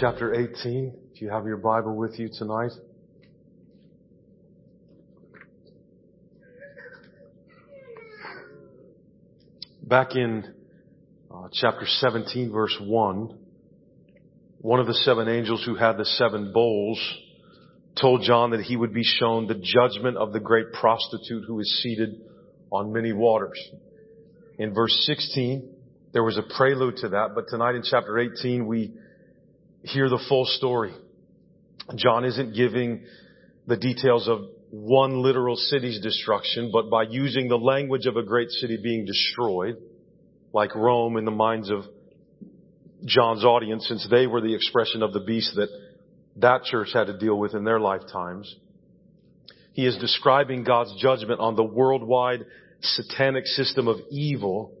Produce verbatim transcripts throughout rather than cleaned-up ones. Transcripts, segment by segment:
chapter eighteen, if you have your Bible with you tonight. Back in uh, chapter seventeen, verse one, one of the seven angels who had the seven bowls told John that he would be shown the judgment of the great prostitute who is seated on many waters. In verse sixteen, there was a prelude to that, but tonight in chapter eighteen, we hear the full story. John isn't giving the details of one literal city's destruction, but by using the language of a great city being destroyed, like Rome in the minds of John's audience, since they were the expression of the beast that that church had to deal with in their lifetimes. He is describing God's judgment on the worldwide satanic system of evil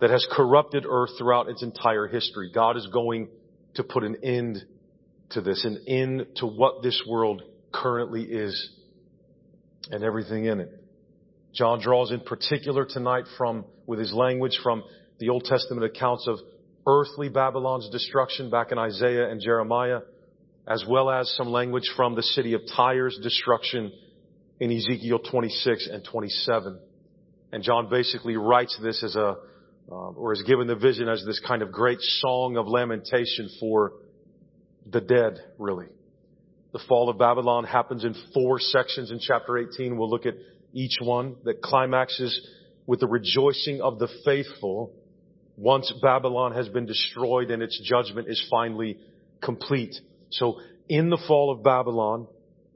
that has corrupted earth throughout its entire history. God is going to put an end to this, an end to what this world currently is and everything in it. John draws in particular tonight from, with his language, from the Old Testament accounts of earthly Babylon's destruction back in Isaiah and Jeremiah, as well as some language from the city of Tyre's destruction in Ezekiel twenty-six and twenty-seven. And John basically writes this as a, uh, or is given the vision as this kind of great song of lamentation for the dead, really. The fall of Babylon happens in four sections in chapter eighteen. We'll look at each one that climaxes with the rejoicing of the faithful once Babylon has been destroyed and its judgment is finally complete. So in the fall of Babylon,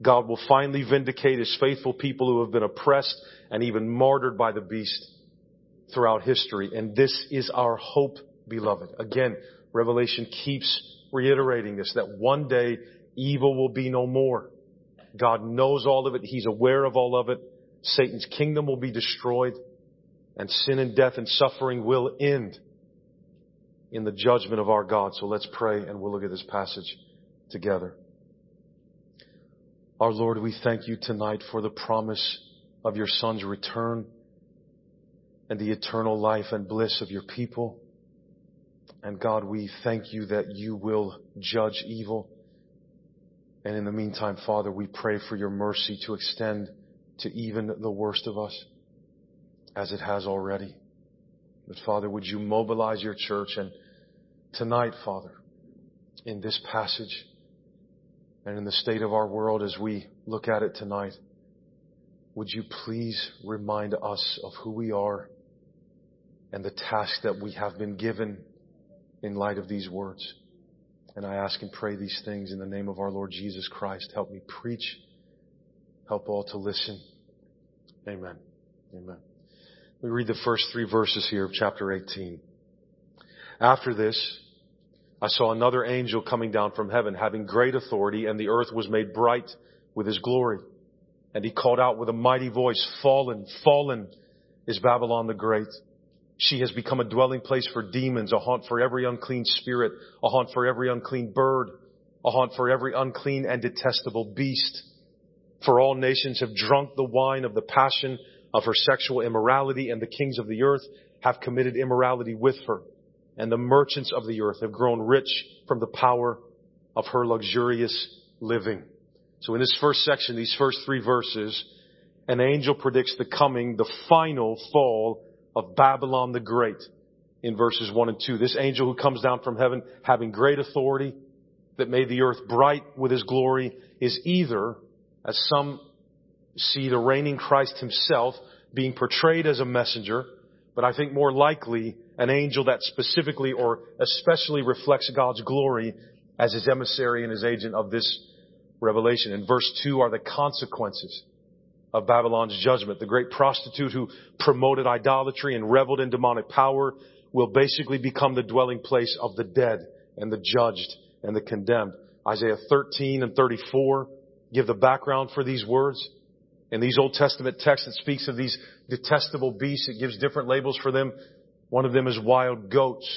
God will finally vindicate his faithful people who have been oppressed and even martyred by the beast throughout history. And this is our hope, beloved. Again, Revelation keeps reiterating this, that one day evil will be no more. God knows all of it. He's aware of all of it. Satan's kingdom will be destroyed, and sin and death and suffering will end in the judgment of our God. So let's pray, and we'll look at this passage together. Our Lord, we thank you tonight for the promise of your Son's return and the eternal life and bliss of your people. And God, we thank you that you will judge evil. And in the meantime, Father, we pray for your mercy to extend to even the worst of us, as it has already. But Father, would you mobilize your church, and tonight, Father, in this passage and in the state of our world as we look at it tonight, would you please remind us of who we are and the task that we have been given in light of these words. And I ask and pray these things in the name of our Lord Jesus Christ. Help me preach. Help all to listen. Amen. Amen. We read the first three verses here of chapter eighteen. After this, I saw another angel coming down from heaven, having great authority, and the earth was made bright with his glory. And he called out with a mighty voice, "Fallen, fallen is Babylon the Great. She has become a dwelling place for demons, a haunt for every unclean spirit, a haunt for every unclean bird, a haunt for every unclean and detestable beast. For all nations have drunk the wine of the passion of her sexual immorality, and the kings of the earth have committed immorality with her. And the merchants of the earth have grown rich from the power of her luxurious living." So in this first section, these first three verses, an angel predicts the coming, the final fall of Babylon the Great in verses one and two. This angel who comes down from heaven, having great authority, that made the earth bright with his glory, is either, as some see, the reigning Christ himself being portrayed as a messenger, but I think more likely an angel that specifically or especially reflects God's glory as his emissary and his agent of this revelation. In verse two are the consequences of Babylon's judgment. The great prostitute who promoted idolatry and reveled in demonic power will basically become the dwelling place of the dead and the judged and the condemned. Isaiah thirteen and thirty-four give the background for these words. In these Old Testament texts, it speaks of these detestable beasts. It gives different labels for them. One of them is wild goats,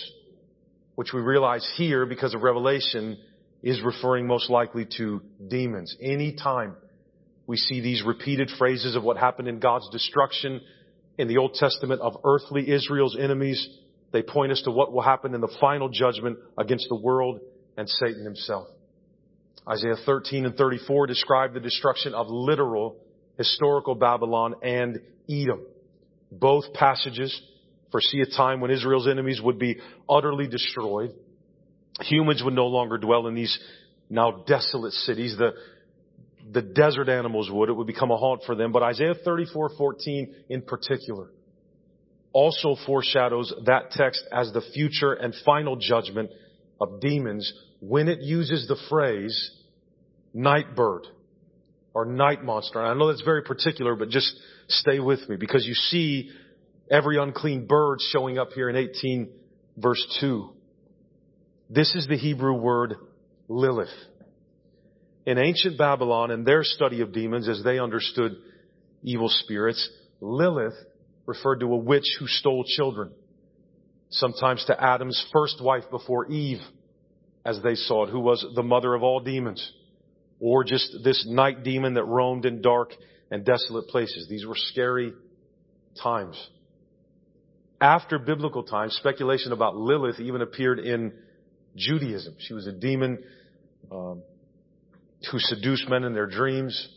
which we realize here, because of Revelation, is referring most likely to demons. Anytime we see these repeated phrases of what happened in God's destruction in the Old Testament of earthly Israel's enemies, they point us to what will happen in the final judgment against the world and Satan himself. Isaiah thirteen and thirty-four describe the destruction of literal historical Babylon and Edom. Both passages foresee a time when Israel's enemies would be utterly destroyed. Humans would no longer dwell in these now desolate cities. The, the desert animals would. It would become a haunt for them. But Isaiah thirty-four fourteen in particular also foreshadows that text as the future and final judgment of demons when it uses the phrase night bird or night monster. And I know that's very particular, but just stay with me, because you see every unclean bird showing up here in eighteen verse two. This is the Hebrew word Lilith. In ancient Babylon, in their study of demons as they understood evil spirits, Lilith referred to a witch who stole children, sometimes to Adam's first wife before Eve, as they saw it, who was the mother of all demons, or just this night demon that roamed in dark and desolate places. These were scary times. After biblical times, speculation about Lilith even appeared in Judaism. She was a demon um, who seduced men in their dreams,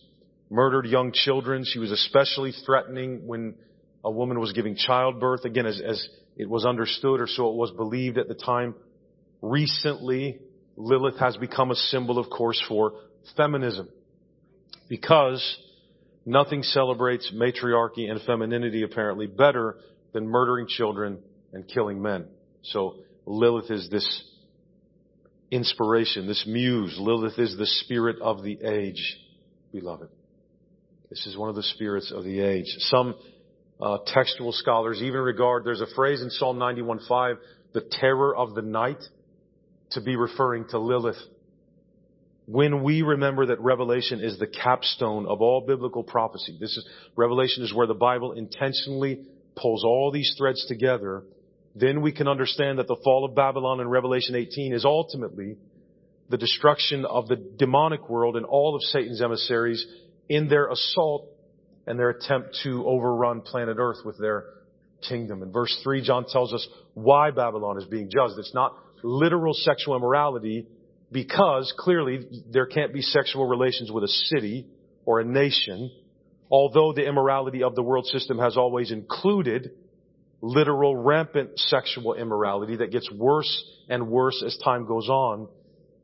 murdered young children. She was especially threatening when a woman was giving childbirth, again, as, as it was understood, or so it was believed at the time. Recently, Lilith has become a symbol, of course, for feminism, because nothing celebrates matriarchy and femininity, apparently, better than murdering children and killing men. So Lilith is this inspiration, this muse. Lilith is the spirit of the age, beloved. This is one of the spirits of the age. Some Uh, textual scholars even regard, there's a phrase in Psalm ninety-one five, the terror of the night, to be referring to Lilith. When we remember that Revelation is the capstone of all biblical prophecy, this is, Revelation is where the Bible intentionally pulls all these threads together, then we can understand that the fall of Babylon in Revelation eighteen is ultimately the destruction of the demonic world and all of Satan's emissaries in their assault and their attempt to overrun planet Earth with their kingdom. In verse three, John tells us why Babylon is being judged. It's not literal sexual immorality, because clearly there can't be sexual relations with a city or a nation, although the immorality of the world system has always included literal rampant sexual immorality that gets worse and worse as time goes on.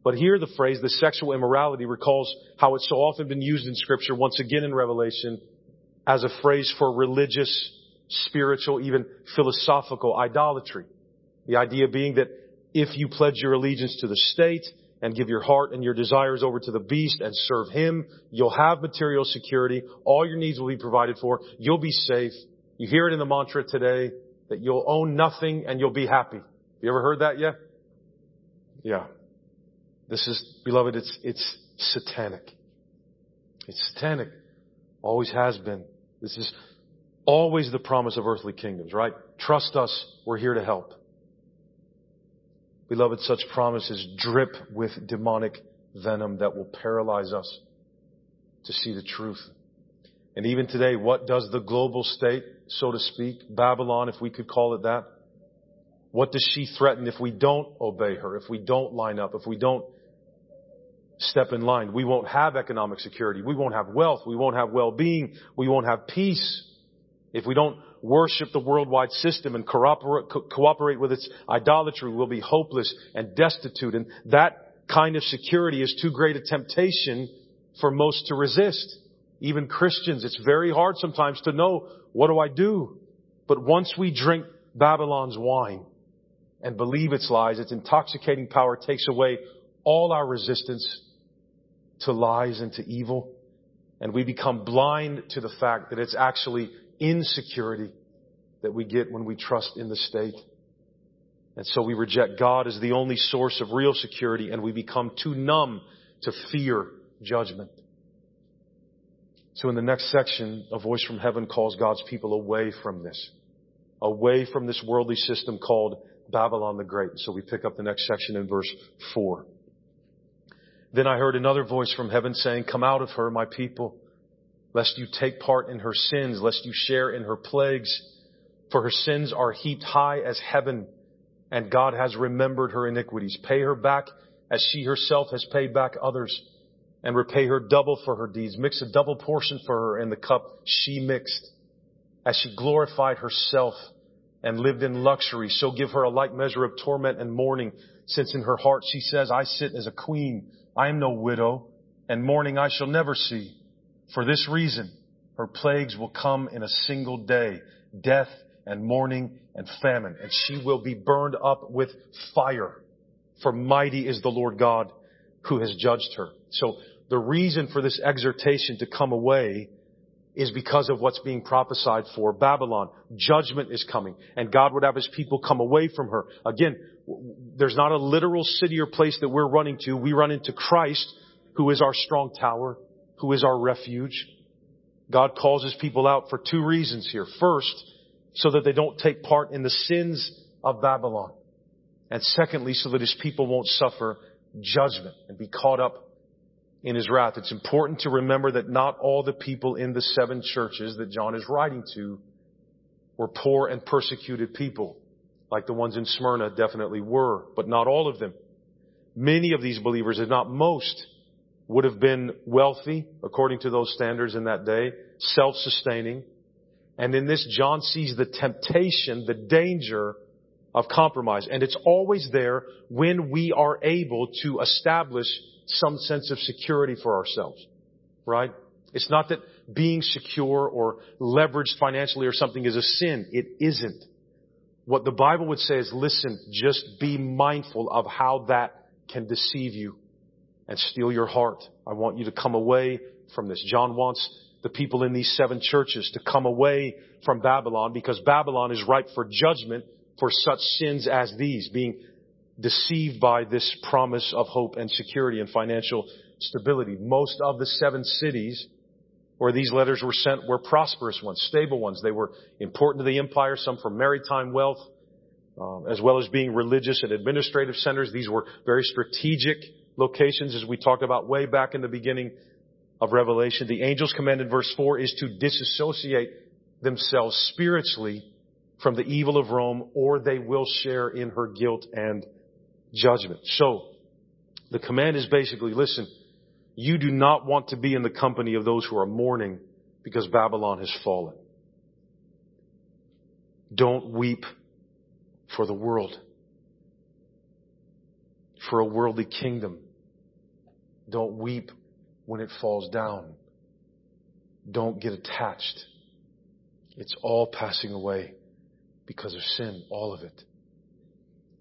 But here the phrase, the sexual immorality, recalls how it's so often been used in Scripture, once again in Revelation, as a phrase for religious, spiritual, even philosophical idolatry. The idea being that if you pledge your allegiance to the state and give your heart and your desires over to the beast and serve him, you'll have material security. All your needs will be provided for. You'll be safe. You hear it in the mantra today that you'll own nothing and you'll be happy. You ever heard that yet? Yeah. This is, beloved, it's, it's satanic. It's satanic. Always has been. This is always the promise of earthly kingdoms, right? Trust us, we're here to help. Beloved, such promises drip with demonic venom that will paralyze us to see the truth. And even today, what does the global state, so to speak, Babylon, if we could call it that, what does she threaten if we don't obey her, if we don't line up, if we don't step in line? We won't have economic security. We won't have wealth. We won't have well-being. We won't have peace. If we don't worship the worldwide system and cooperate with its idolatry, we'll be hopeless and destitute. And that kind of security is too great a temptation for most to resist. Even Christians, it's very hard sometimes to know, what do I do? But once we drink Babylon's wine and believe its lies, its intoxicating power takes away all our resistance to lies and to evil, and we become blind to the fact that it's actually insecurity that we get when we trust in the state. And so we reject God as the only source of real security, and we become too numb to fear judgment. So in the next section, a voice from heaven calls God's people away from this, away from this worldly system called Babylon the Great. So we pick up the next section in verse four. Then I heard another voice from heaven saying, come out of her, my people, lest you take part in her sins, lest you share in her plagues. For her sins are heaped high as heaven, and God has remembered her iniquities. Pay her back as she herself has paid back others, and repay her double for her deeds. Mix a double portion for her in the cup she mixed. As she glorified herself and lived in luxury, so give her a like measure of torment and mourning, since in her heart she says, I sit as a queen, I am no widow, and mourning I shall never see. For this reason, her plagues will come in a single day, death and mourning and famine, and she will be burned up with fire. For mighty is the Lord God who has judged her. So the reason for this exhortation to come away is because of what's being prophesied for Babylon. Judgment is coming, and God would have His people come away from her. Again, there's not a literal city or place that we're running to. We run into Christ, who is our strong tower, who is our refuge. God calls His people out for two reasons here. First, so that they don't take part in the sins of Babylon. And secondly, so that His people won't suffer judgment and be caught up in His wrath. It's important to remember that not all the people in the seven churches that John is writing to were poor and persecuted people, like the ones in Smyrna definitely were, but not all of them. Many of these believers, if not most, would have been wealthy, according to those standards in that day, self-sustaining. And in this, John sees the temptation, the danger of compromise. And it's always there when we are able to establish some sense of security for ourselves, right? It's not that being secure or leveraged financially or something is a sin. It isn't. What the Bible would say is, listen, just be mindful of how that can deceive you and steal your heart. I want you to come away from this. John wants the people in these seven churches to come away from Babylon, because Babylon is ripe for judgment for such sins as these, being deceived by this promise of hope and security and financial stability. Most of the seven cities where these letters were sent were prosperous ones, stable ones. They were important to the empire, some for maritime wealth, um, as well as being religious and administrative centers. These were very strategic locations, as we talked about way back in the beginning of Revelation. The angel's command in verse four is to disassociate themselves spiritually from the evil of Rome, or they will share in her guilt and judgment. So the command is basically, listen, you do not want to be in the company of those who are mourning because Babylon has fallen. Don't weep for the world, for a worldly kingdom. Don't weep when it falls down. Don't get attached. It's all passing away because of sin, all of it.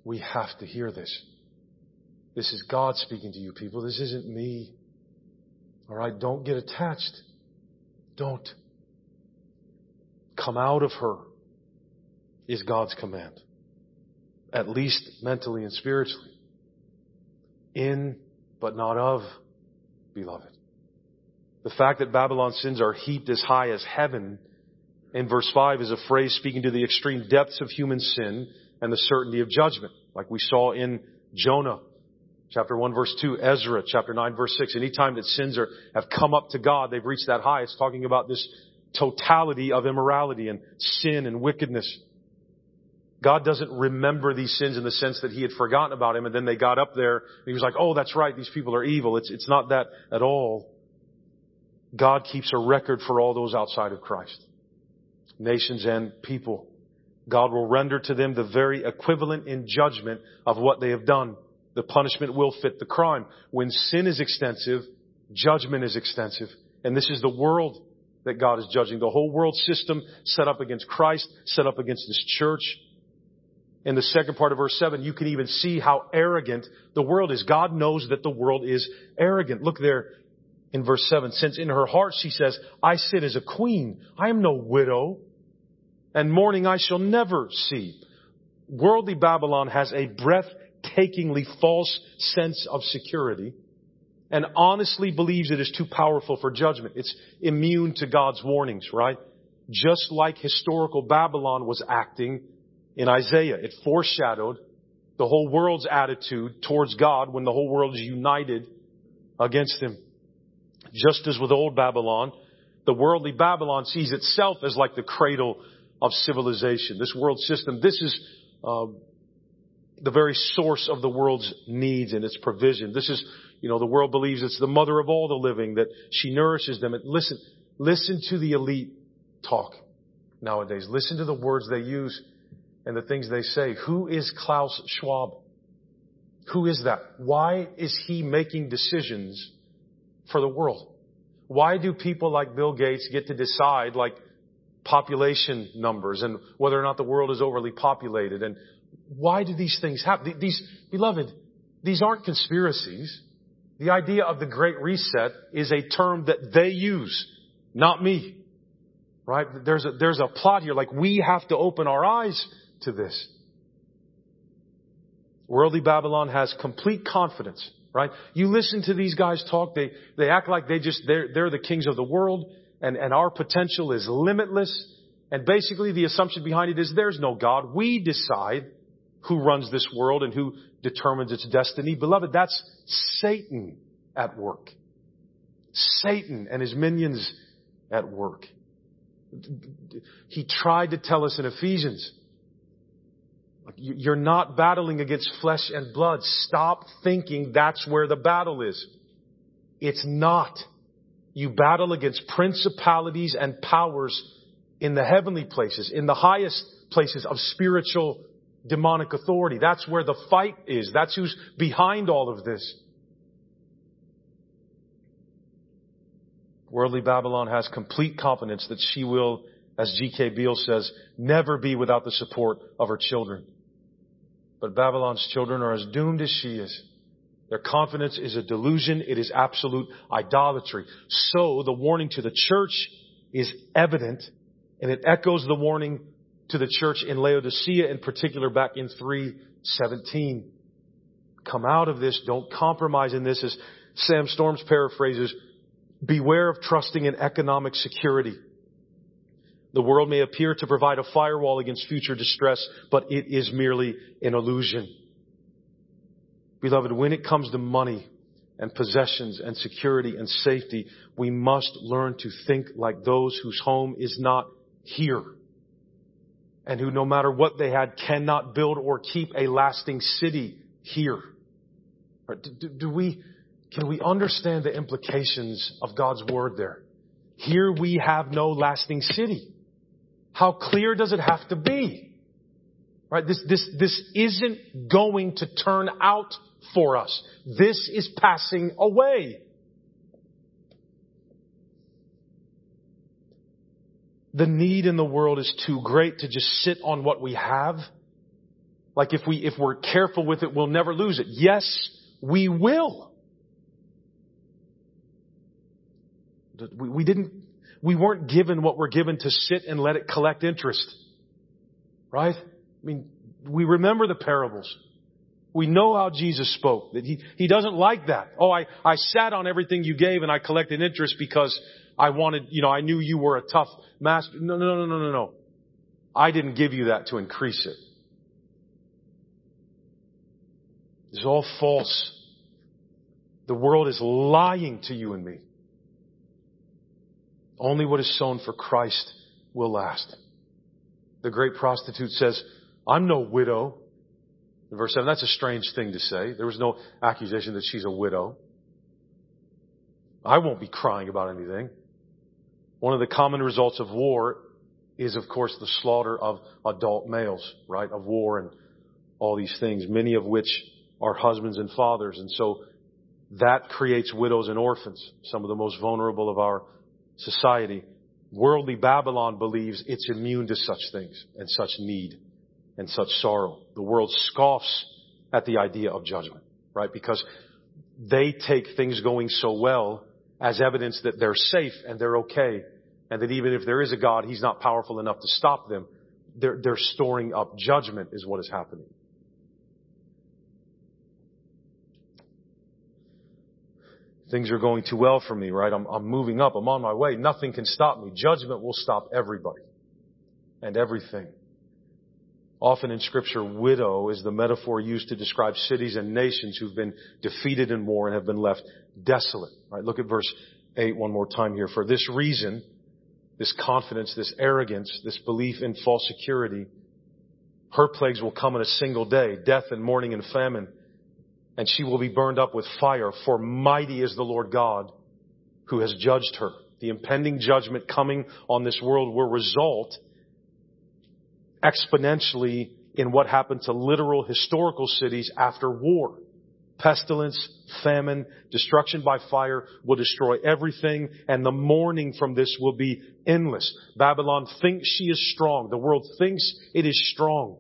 We have to hear this. This is God speaking to you people. This isn't me. All right, don't get attached. Don't. Come out of her is God's command, at least mentally and spiritually. In, but not of, beloved. The fact that Babylon's sins are heaped as high as heaven in verse five is a phrase speaking to the extreme depths of human sin and the certainty of judgment, like we saw in Jonah, chapter one, verse two, Ezra, chapter nine, verse six. Anytime that sins are, have come up to God, they've reached that high. It's talking about this totality of immorality and sin and wickedness. God doesn't remember these sins in the sense that He had forgotten about Him and then they got up there and He was like, oh, that's right, these people are evil. It's, it's not that at all. God keeps a record for all those outside of Christ, nations and people. God will render to them the very equivalent in judgment of what they have done. The punishment will fit the crime. When sin is extensive, judgment is extensive. And this is the world that God is judging. The whole world system set up against Christ, set up against His church. In the second part of verse seven, you can even see how arrogant the world is. God knows that the world is arrogant. Look there in verse seven. Since in her heart she says, I sit as a queen, I am no widow, and mourning I shall never see. Worldly Babylon has a breathtakingly false sense of security and honestly believes it is too powerful for judgment. It's immune to God's warnings, right? Just like historical Babylon was acting in Isaiah. It foreshadowed the whole world's attitude towards God when the whole world is united against Him. Just as with old Babylon, the worldly Babylon sees itself as like the cradle of civilization. This world system, this is uh, the very source of the world's needs and its provision. This is, you know, the world believes it's the mother of all the living, that she nourishes them. And listen, listen to the elite talk nowadays. Listen to the words they use and the things they say. Who is Klaus Schwab? Who is that? Why is he making decisions for the world? Why do people like Bill Gates get to decide, like, population numbers and whether or not the world is overly populated? And why do these things happen? These, beloved, these aren't conspiracies. The idea of the Great Reset is a term that they use, not me. Right? There's a, there's a plot here. Like, we have to open our eyes to this. Worldly Babylon has complete confidence, right? You listen to these guys talk. They, they act like they just, they're, they're the kings of the world, and, and our potential is limitless. And basically the assumption behind it is there's no God. We decide who runs this world and who determines its destiny. Beloved, that's Satan at work. Satan and his minions at work. He tried to tell us in Ephesians, you're not battling against flesh and blood. Stop thinking that's where the battle is. It's not. You battle against principalities and powers in the heavenly places, in the highest places of spiritual demonic authority. That's where the fight is. That's who's behind all of this. Worldly Babylon has complete confidence that she will, as G K. Beale says, never be without the support of her children. But Babylon's children are as doomed as she is. Their confidence is a delusion. It is absolute idolatry. So the warning to the church is evident, and it echoes the warning to the church in Laodicea, in particular, back in three seventeen. Come out of this. Don't compromise in this. As Sam Storms paraphrases, beware of trusting in economic security. The world may appear to provide a firewall against future distress, but it is merely an illusion. Beloved, when it comes to money and possessions and security and safety, we must learn to think like those whose home is not here, and who, no matter what they had, cannot build or keep a lasting city here. Do, do we, can we understand the implications of God's word there? Here we have no lasting city. How clear does it have to be? Right? This, this, this isn't going to turn out for us. This is passing away. The need in the world is too great to just sit on what we have. Like if we, if we're careful with it, we'll never lose it. Yes, we will. We didn't, we weren't given what we're given to sit and let it collect interest. Right? I mean, we remember the parables. We know how Jesus spoke, that he, he doesn't like that. Oh, I, I sat on everything you gave and I collected interest because I wanted, you know, I knew you were a tough master. No, no, no, no, no, no. I didn't give you that to increase it. It's all false. The world is lying to you and me. Only what is sown for Christ will last. The great prostitute says, I'm no widow. In verse seven, that's a strange thing to say. There was no accusation that she's a widow. I won't be crying about anything. One of the common results of war is, of course, the slaughter of adult males, right? Of war and all these things, many of which are husbands and fathers. And so that creates widows and orphans, some of the most vulnerable of our society. Worldly Babylon believes it's immune to such things and such need and such sorrow. The world scoffs at the idea of judgment, right? Because they take things going so well as evidence that they're safe and they're okay, and that even if there is a God, he's not powerful enough to stop them. They're, they're storing up judgment is what is happening. Things are going too well for me, right? I'm, I'm moving up. I'm on my way. Nothing can stop me. Judgment will stop everybody and everything. Often in Scripture, widow is the metaphor used to describe cities and nations who've been defeated in war and have been left desolate. Right? Look at verse eight one more time here. For this reason, this confidence, this arrogance, this belief in false security Her plagues will come in a single day, death and mourning and famine. And she will be burned up with fire, for mighty is the Lord God who has judged her. The impending judgment coming on this world will result exponentially in what happened to literal historical cities after war. Pestilence, famine, destruction by fire will destroy everything, and the mourning from this will be endless. Babylon thinks she is strong. The world thinks it is strong.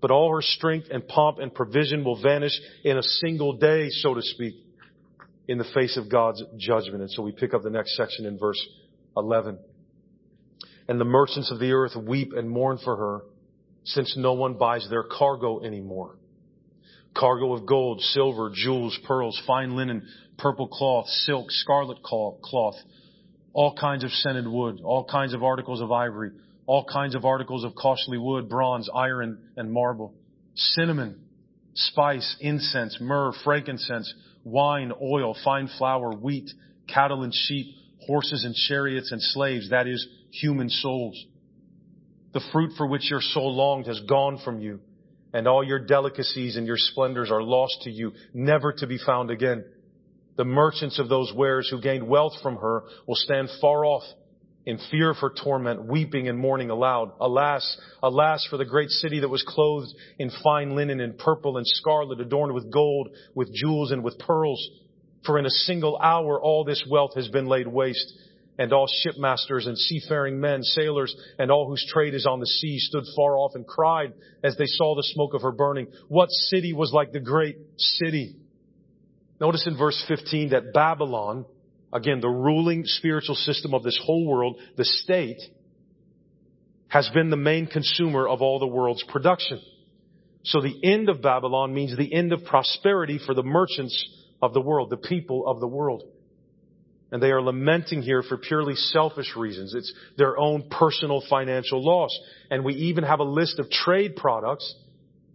But all her strength and pomp and provision will vanish in a single day, so to speak, in the face of God's judgment. And so we pick up the next section in verse eleven. And the merchants of the earth weep and mourn for her, since no one buys their cargo anymore. Cargo of gold, silver, jewels, pearls, fine linen, purple cloth, silk, scarlet cloth, all kinds of scented wood, all kinds of articles of ivory, all kinds of articles of costly wood, bronze, iron, and marble, cinnamon, spice, incense, myrrh, frankincense, wine, oil, fine flour, wheat, cattle and sheep, horses and chariots and slaves, that is, human souls. The fruit for which your soul longed has gone from you, and all your delicacies and your splendors are lost to you, never to be found again. The merchants of those wares who gained wealth from her will stand far off, in fear of her torment, weeping and mourning aloud. Alas, alas for the great city that was clothed in fine linen and purple and scarlet, adorned with gold, with jewels and with pearls. For in a single hour all this wealth has been laid waste, and all shipmasters and seafaring men, sailors, and all whose trade is on the sea stood far off and cried as they saw the smoke of her burning. What city was like the great city? Notice in verse fifteen that Babylon, again, the ruling spiritual system of this whole world, the state, has been the main consumer of all the world's production. So the end of Babylon means the end of prosperity for the merchants of the world, the people of the world. And they are lamenting here for purely selfish reasons. It's their own personal financial loss. And we even have a list of trade products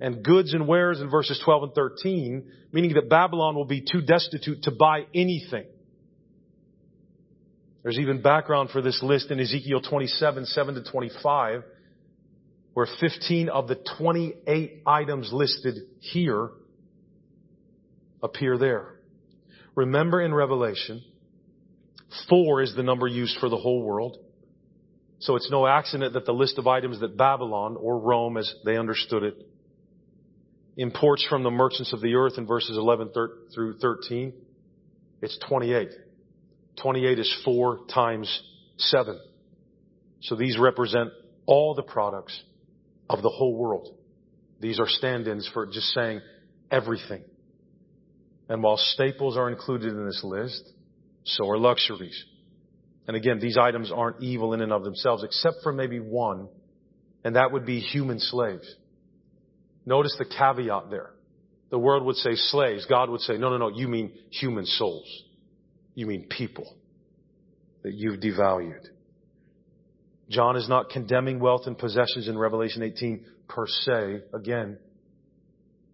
and goods and wares in verses twelve and thirteen, meaning that Babylon will be too destitute to buy anything. There's even background for this list in Ezekiel twenty-seven, seven to twenty-five, where fifteen of the twenty-eight items listed here appear there. Remember in Revelation, four is the number used for the whole world. So it's no accident that the list of items that Babylon, or Rome as they understood it, imports from the merchants of the earth in verses eleven through thirteen, it's twenty-eight. twenty-eight is four times seven. So these represent all the products of the whole world. These are stand-ins for just saying everything. And while staples are included in this list, so are luxuries. And again, these items aren't evil in and of themselves, except for maybe one, and that would be human slaves. Notice the caveat there. The world would say slaves. God would say, no, no, no, you mean human souls. You mean people that you've devalued. John is not condemning wealth and possessions in Revelation eighteen per se, again,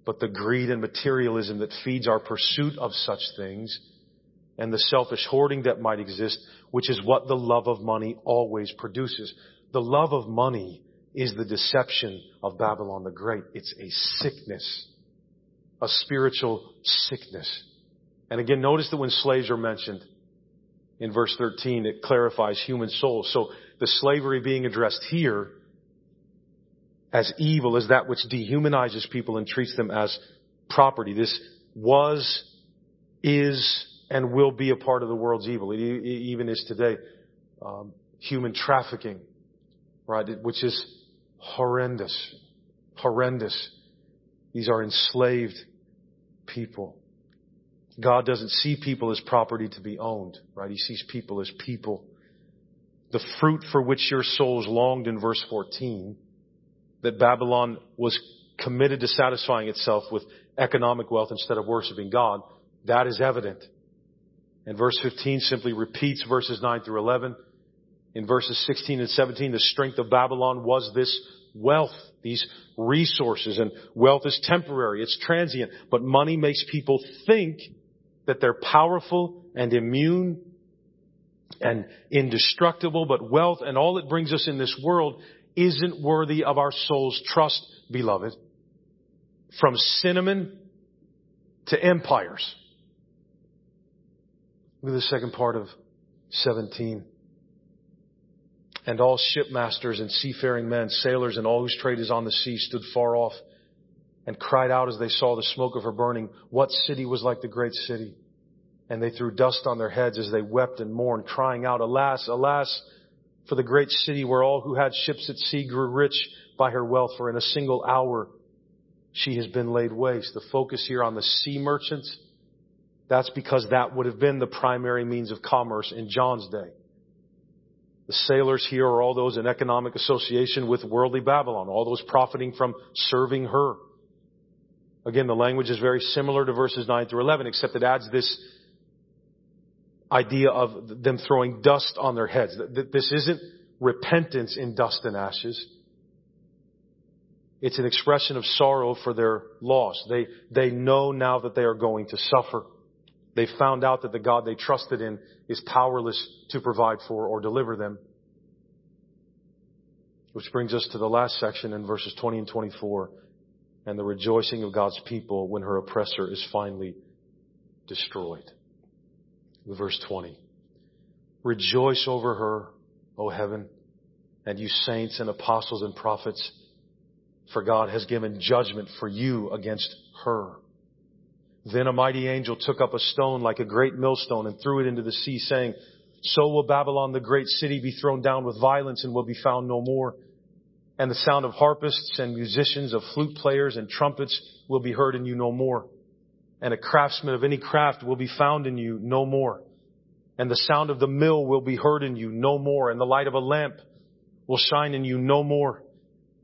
but the greed and materialism that feeds our pursuit of such things and the selfish hoarding that might exist, which is what the love of money always produces. The love of money is the deception of Babylon the Great. It's a sickness, a spiritual sickness. And again, notice that when slaves are mentioned in verse thirteen, it clarifies human souls. So the slavery being addressed here as evil is that which dehumanizes people and treats them as property. This was, is, and will be a part of the world's evil. It even is today. Um, human trafficking, right? Which is horrendous. Horrendous. These are enslaved people. God doesn't see people as property to be owned, right? He sees people as people. The fruit for which your souls longed in verse fourteen, that Babylon was committed to satisfying itself with economic wealth instead of worshiping God, that is evident. And verse fifteen simply repeats verses nine through eleven. In verses sixteen and seventeen, the strength of Babylon was this wealth, these resources, and wealth is temporary, it's transient, but money makes people think that they're powerful and immune and indestructible, but wealth and all it brings us in this world isn't worthy of our soul's trust, beloved. From cinnamon to empires. Look at the second part of seventeen. And all shipmasters and seafaring men, sailors, and all whose trade is on the sea stood far off and cried out as they saw the smoke of her burning. What city was like the great city? And they threw dust on their heads as they wept and mourned, crying out, Alas, alas, for the great city where all who had ships at sea grew rich by her wealth, for in a single hour she has been laid waste. The focus here on the sea merchants, that's because that would have been the primary means of commerce in John's day. The sailors here are all those in economic association with worldly Babylon, all those profiting from serving her. Again, the language is very similar to verses nine through eleven, except it adds this idea of them throwing dust on their heads. This isn't repentance in dust and ashes. It's an expression of sorrow for their loss. They, they know now that they are going to suffer. They found out that the God they trusted in is powerless to provide for or deliver them. Which brings us to the last section in verses twenty and twenty-four. And the rejoicing of God's people when her oppressor is finally destroyed. Verse twenty. Rejoice over her, O heaven, and you saints and apostles and prophets, for God has given judgment for you against her. Then a mighty angel took up a stone like a great millstone and threw it into the sea, saying, So will Babylon the great city be thrown down with violence and will be found no more. And the sound of harpists and musicians, of flute players and trumpets will be heard in you no more. And a craftsman of any craft will be found in you no more. And the sound of the mill will be heard in you no more. And the light of a lamp will shine in you no more.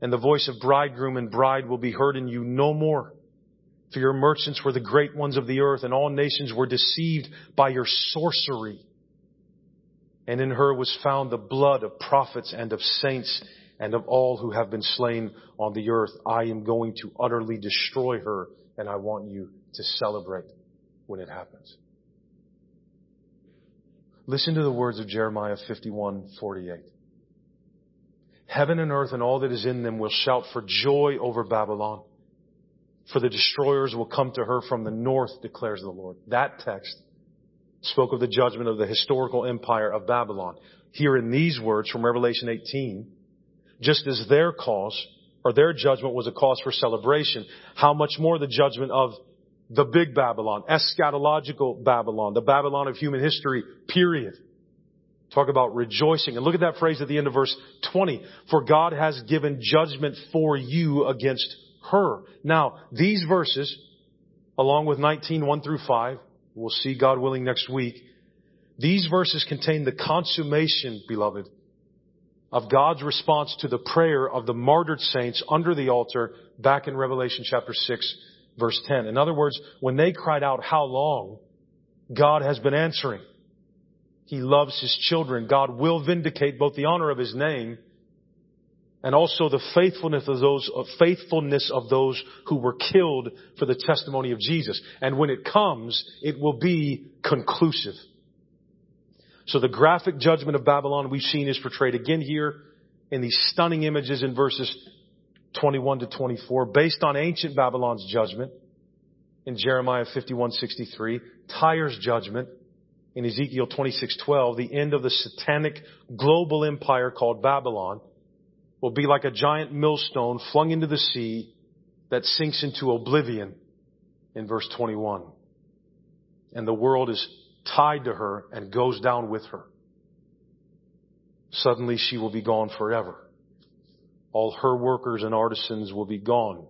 And the voice of bridegroom and bride will be heard in you no more. For your merchants were the great ones of the earth, and all nations were deceived by your sorcery. And in her was found the blood of prophets and of saints and of all who have been slain on the earth. I am going to utterly destroy her, and I want you to celebrate when it happens. Listen to the words of Jeremiah fifty-one forty-eight. Heaven and earth and all that is in them will shout for joy over Babylon. For the destroyers will come to her from the north, declares the Lord. That text spoke of the judgment of the historical empire of Babylon. Here in these words from Revelation eighteen, just as their cause or their judgment was a cause for celebration, how much more the judgment of the big Babylon, eschatological Babylon, the Babylon of human history, period. Talk about rejoicing. And look at that phrase at the end of verse twenty. For God has given judgment for you against her. Now, these verses, along with nineteen, one through five, we'll see, God willing, next week. These verses contain the consummation, beloved, of God's response to the prayer of the martyred saints under the altar back in Revelation chapter six, verse ten. In other words, when they cried out, how long? God has been answering. He loves His children. God will vindicate both the honor of His name and also the faithfulness of those, of faithfulness of those who were killed for the testimony of Jesus. And when it comes, it will be conclusive. So the graphic judgment of Babylon we've seen is portrayed again here in these stunning images in verses twenty-one to twenty-four, based on ancient Babylon's judgment in Jeremiah fifty-one sixty-three, Tyre's judgment in Ezekiel twenty-six twelve, the end of the satanic global empire called Babylon will be like a giant millstone flung into the sea that sinks into oblivion in verse twenty-one. And the world is tied to her and goes down with her. Suddenly she will be gone forever. All her workers and artisans will be gone.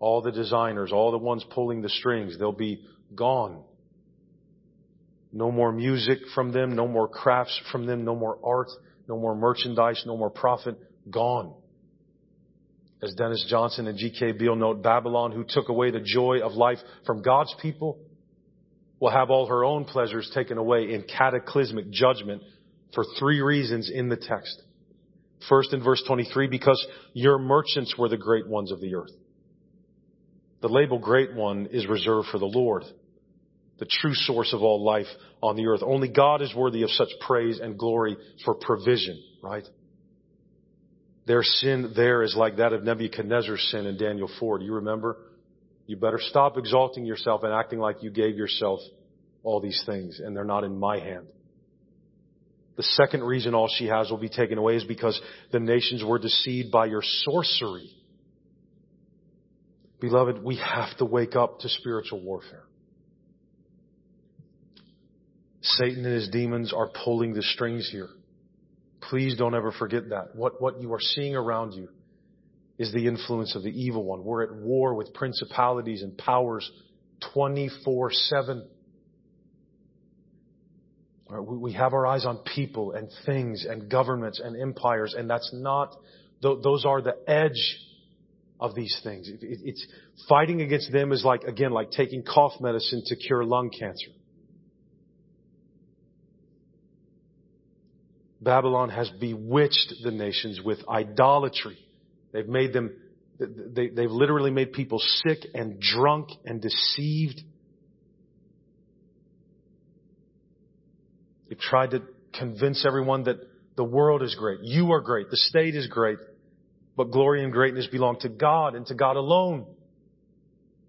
All the designers, all the ones pulling the strings, they'll be gone. No more music from them, no more crafts from them, no more art, no more merchandise, no more profit. Gone. As Dennis Johnson and G K Beale note, Babylon, who took away the joy of life from God's people, will have all her own pleasures taken away in cataclysmic judgment for three reasons in the text. First, in verse twenty-three, because your merchants were the great ones of the earth. The label great one is reserved for the Lord, the true source of all life on the earth. Only God is worthy of such praise and glory for provision, right? Their sin there is like that of Nebuchadnezzar's sin in Daniel four. Do you remember? You better stop exalting yourself and acting like you gave yourself all these things, and they're not in my hand. The second reason all she has will be taken away is because the nations were deceived by your sorcery. Beloved, we have to wake up to spiritual warfare. Satan and his demons are pulling the strings here. Please don't ever forget that. What, what you are seeing around you is the influence of the evil one. We're at war with principalities and powers twenty-four seven. We have our eyes on people and things and governments and empires, and that's not, those are the edge of these things. It's fighting against them is like, again, like taking cough medicine to cure lung cancer. Babylon has bewitched the nations with idolatry. They've made them, they, they've literally made people sick and drunk and deceived. They've tried to convince everyone that the world is great. You are great. The state is great. But glory and greatness belong to God and to God alone.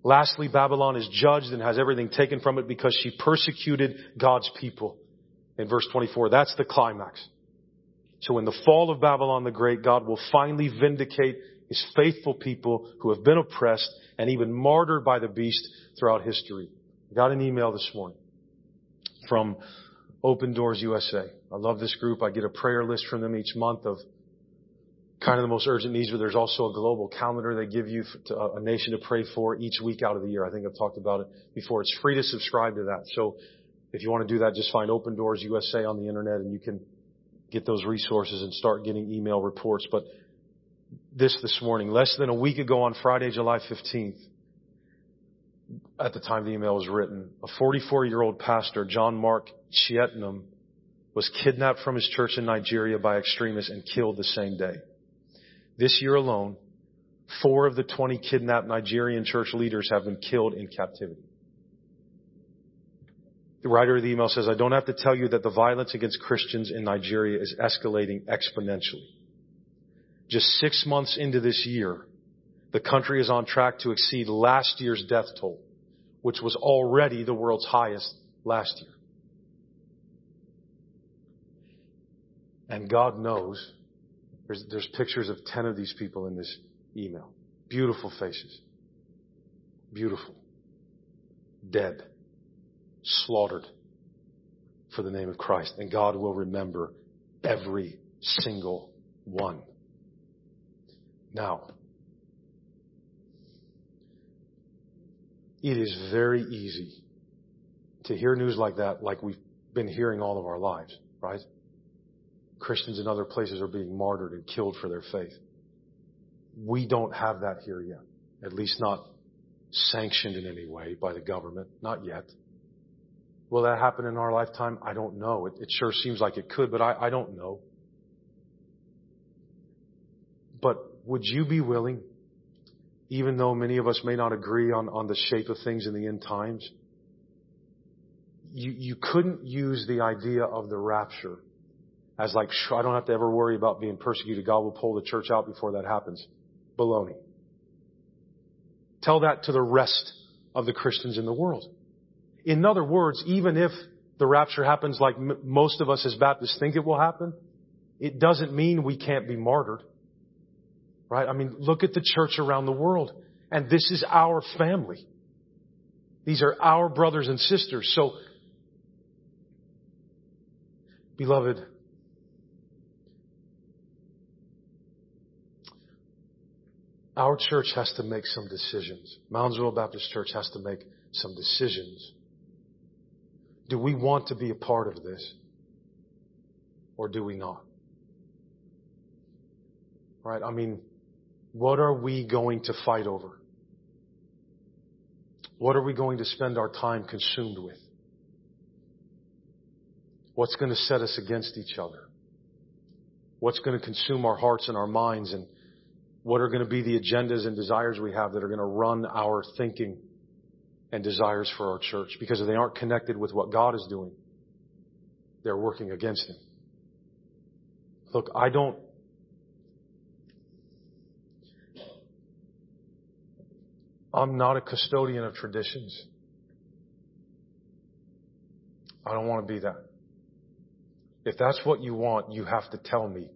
Lastly, Babylon is judged and has everything taken from it because she persecuted God's people. In verse twenty-four, that's the climax. So in the fall of Babylon the Great, God will finally vindicate His faithful people who have been oppressed and even martyred by the beast throughout history. I got an email this morning from Open Doors U S A. I love this group. I get a prayer list from them each month of kind of the most urgent needs, but there's also a global calendar they give you to a nation to pray for each week out of the year. I think I've talked about it before. It's free to subscribe to that. So if you want to do that, just find Open Doors U S A on the internet and you can get those resources and start getting email reports. But this this morning, less than a week ago on Friday, July fifteenth, at the time the email was written, a forty-four-year-old pastor, John Mark Chietnam, was kidnapped from his church in Nigeria by extremists and killed the same day. This year alone, four of the twenty kidnapped Nigerian church leaders have been killed in captivity. The writer of the email says, I don't have to tell you that the violence against Christians in Nigeria is escalating exponentially. Just six months into this year, the country is on track to exceed last year's death toll, which was already the world's highest last year. And God knows, there's, there's pictures of ten of these people in this email. Beautiful faces. Beautiful. Dead. Slaughtered for the name of Christ. And God will remember every single one. Now, it is very easy to hear news like that, like we've been hearing all of our lives, right? Christians in other places are being martyred and killed for their faith. We don't have that here yet, at least not sanctioned in any way by the government, not yet. Will that happen in our lifetime? I don't know. It, it sure seems like it could, but I, I don't know. But would you be willing, even though many of us may not agree on, on the shape of things in the end times, you, you couldn't use the idea of the rapture as like, I don't have to ever worry about being persecuted. God will pull the church out before that happens. Baloney. Tell that to the rest of the Christians in the world. In other words, even if the rapture happens like m- most of us as Baptists think it will happen, it doesn't mean we can't be martyred. Right? I mean, look at the church around the world. And this is our family. These are our brothers and sisters. So, beloved, our church has to make some decisions. Moundsville Baptist Church has to make some decisions. Do we want to be a part of this? Or do we not? Right? I mean, what are we going to fight over? What are we going to spend our time consumed with? What's going to set us against each other? What's going to consume our hearts and our minds? And what are going to be the agendas and desires we have that are going to run our thinking and desires for our church? Because if they aren't connected with what God is doing, they're working against Him. Look, I don't, I'm not a custodian of traditions. I don't want to be that. If that's what you want, you have to tell me.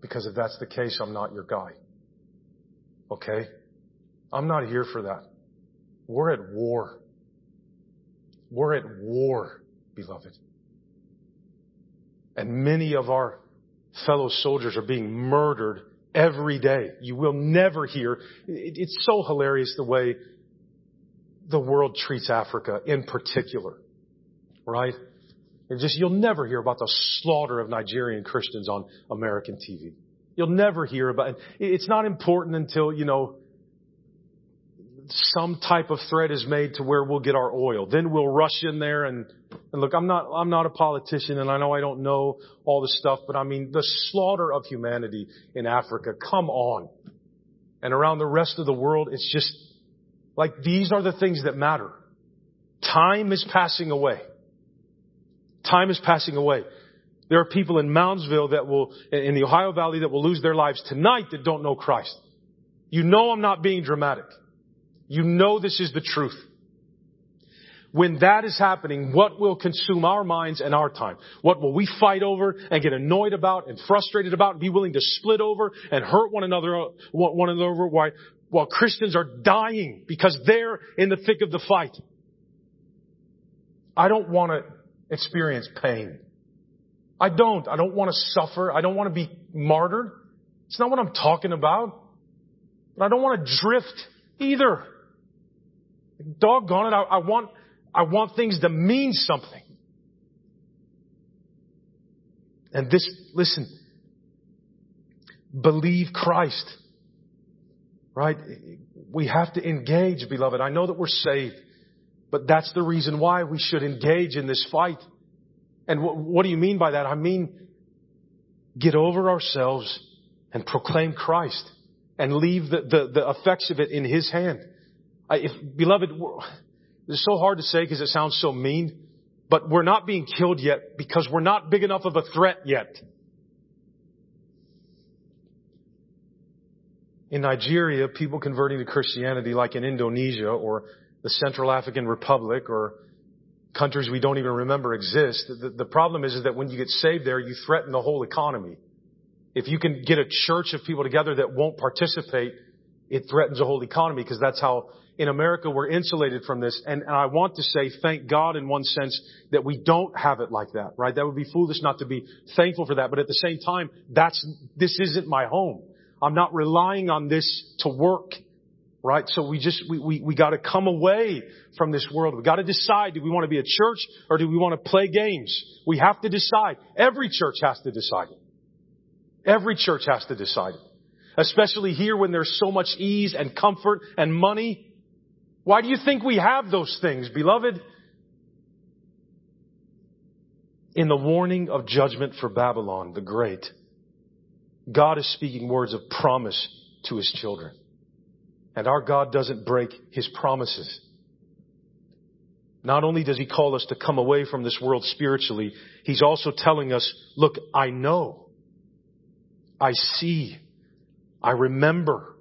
Because if that's the case, I'm not your guy. Okay? I'm not here for that. We're at war. We're at war, beloved. And many of our fellow soldiers are being murdered every day. You will never hear. It's so hilarious the way the world treats Africa in particular. Right? And just, you'll never hear about the slaughter of Nigerian Christians on American T V. You'll never hear about it. It's not important until, you know, some type of threat is made to where we'll get our oil. Then we'll rush in there and, and look, I'm not, I'm not a politician, and I know I don't know all the stuff, but I mean, the slaughter of humanity in Africa, come on. And around the rest of the world, it's just like, these are the things that matter. Time is passing away. Time is passing away. There are people in Moundsville that will, in the Ohio Valley, that will lose their lives tonight that don't know Christ. You know I'm not being dramatic. You know this is the truth. When that is happening, what will consume our minds and our time? What will we fight over and get annoyed about and frustrated about and be willing to split over and hurt one another, one another over while, while Christians are dying because they're in the thick of the fight? I don't want to experience pain. I don't. I don't want to suffer. I don't want to be martyred. It's not what I'm talking about. But I don't want to drift either. Doggone it, I, I want, I want things to mean something. And this, listen, believe Christ, right? We have to engage, beloved. I know that we're saved, but that's the reason why we should engage in this fight. And wh- what do you mean by that? I mean, get over ourselves and proclaim Christ and leave the, the, the effects of it in His hand. I, if, beloved, it's so hard to say because it sounds so mean, but we're not being killed yet because we're not big enough of a threat yet. In Nigeria, people converting to Christianity, like in Indonesia or the Central African Republic or countries we don't even remember exist, the, the problem is, is that when you get saved there, you threaten the whole economy. If you can get a church of people together that won't participate, it threatens the whole economy, because that's how, in America, we're insulated from this. And, and I want to say, thank God in one sense that we don't have it like that, right? That would be foolish not to be thankful for that. But at the same time, that's, this isn't my home. I'm not relying on this to work, right? So we just, we, we, we got to come away from this world. We got to decide, do we want to be a church or do we want to play games? We have to decide. Every church has to decide it. Every church has to decide it, especially here when there's so much ease and comfort and money. Why do you think we have those things, beloved? In the warning of judgment for Babylon the Great, God is speaking words of promise to His children. And our God doesn't break His promises. Not only does He call us to come away from this world spiritually, He's also telling us, look, I know. I see, I remember,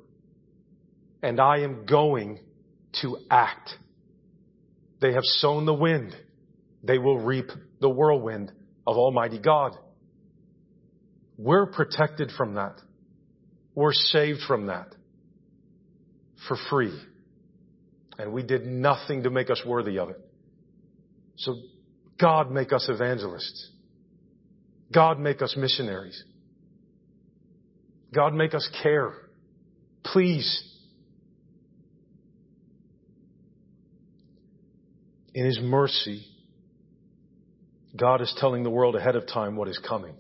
and I am going to act. They have sown the wind. They will reap the whirlwind of Almighty God. We're protected from that. We're saved from that for free. And we did nothing to make us worthy of it. So God, make us evangelists. God, make us missionaries. God, make us care. Please. In His mercy, God is telling the world ahead of time what is coming.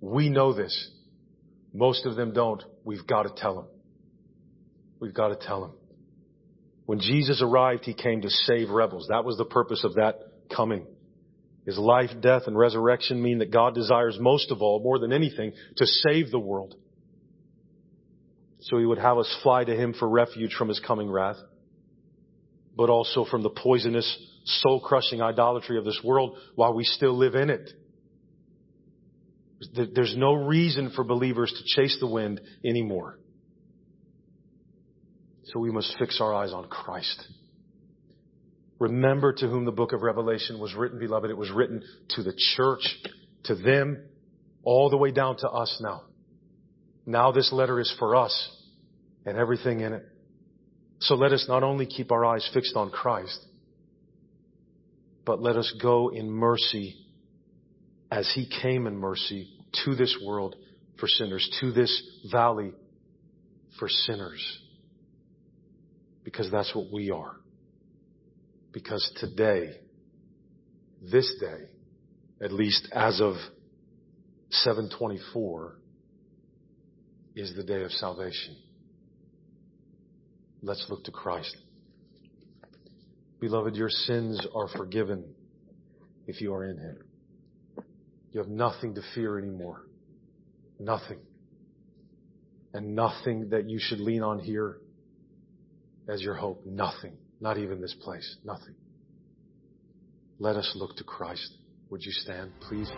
We know this. Most of them don't. We've got to tell them. We've got to tell them. When Jesus arrived, He came to save rebels. That was the purpose of that coming. His life, death, and resurrection mean that God desires most of all, more than anything, to save the world. So He would have us fly to Him for refuge from His coming wrath, but also from the poisonous, soul-crushing idolatry of this world while we still live in it. There's no reason for believers to chase the wind anymore. So we must fix our eyes on Christ. Remember to whom the book of Revelation was written, beloved. It was written to the church, to them, all the way down to us now. Now this letter is for us and everything in it. So let us not only keep our eyes fixed on Christ, but let us go in mercy as he came in mercy to this world for sinners, to this valley for sinners. Because that's what we are. Because today, this day, at least as of seven twenty-four, is the day of salvation. Let's look to Christ. Beloved, your sins are forgiven if you are in him. You have nothing to fear anymore. Nothing. And nothing that you should lean on here as your hope. Nothing. Not even this place. Nothing. Let us look to Christ. Would you stand, please?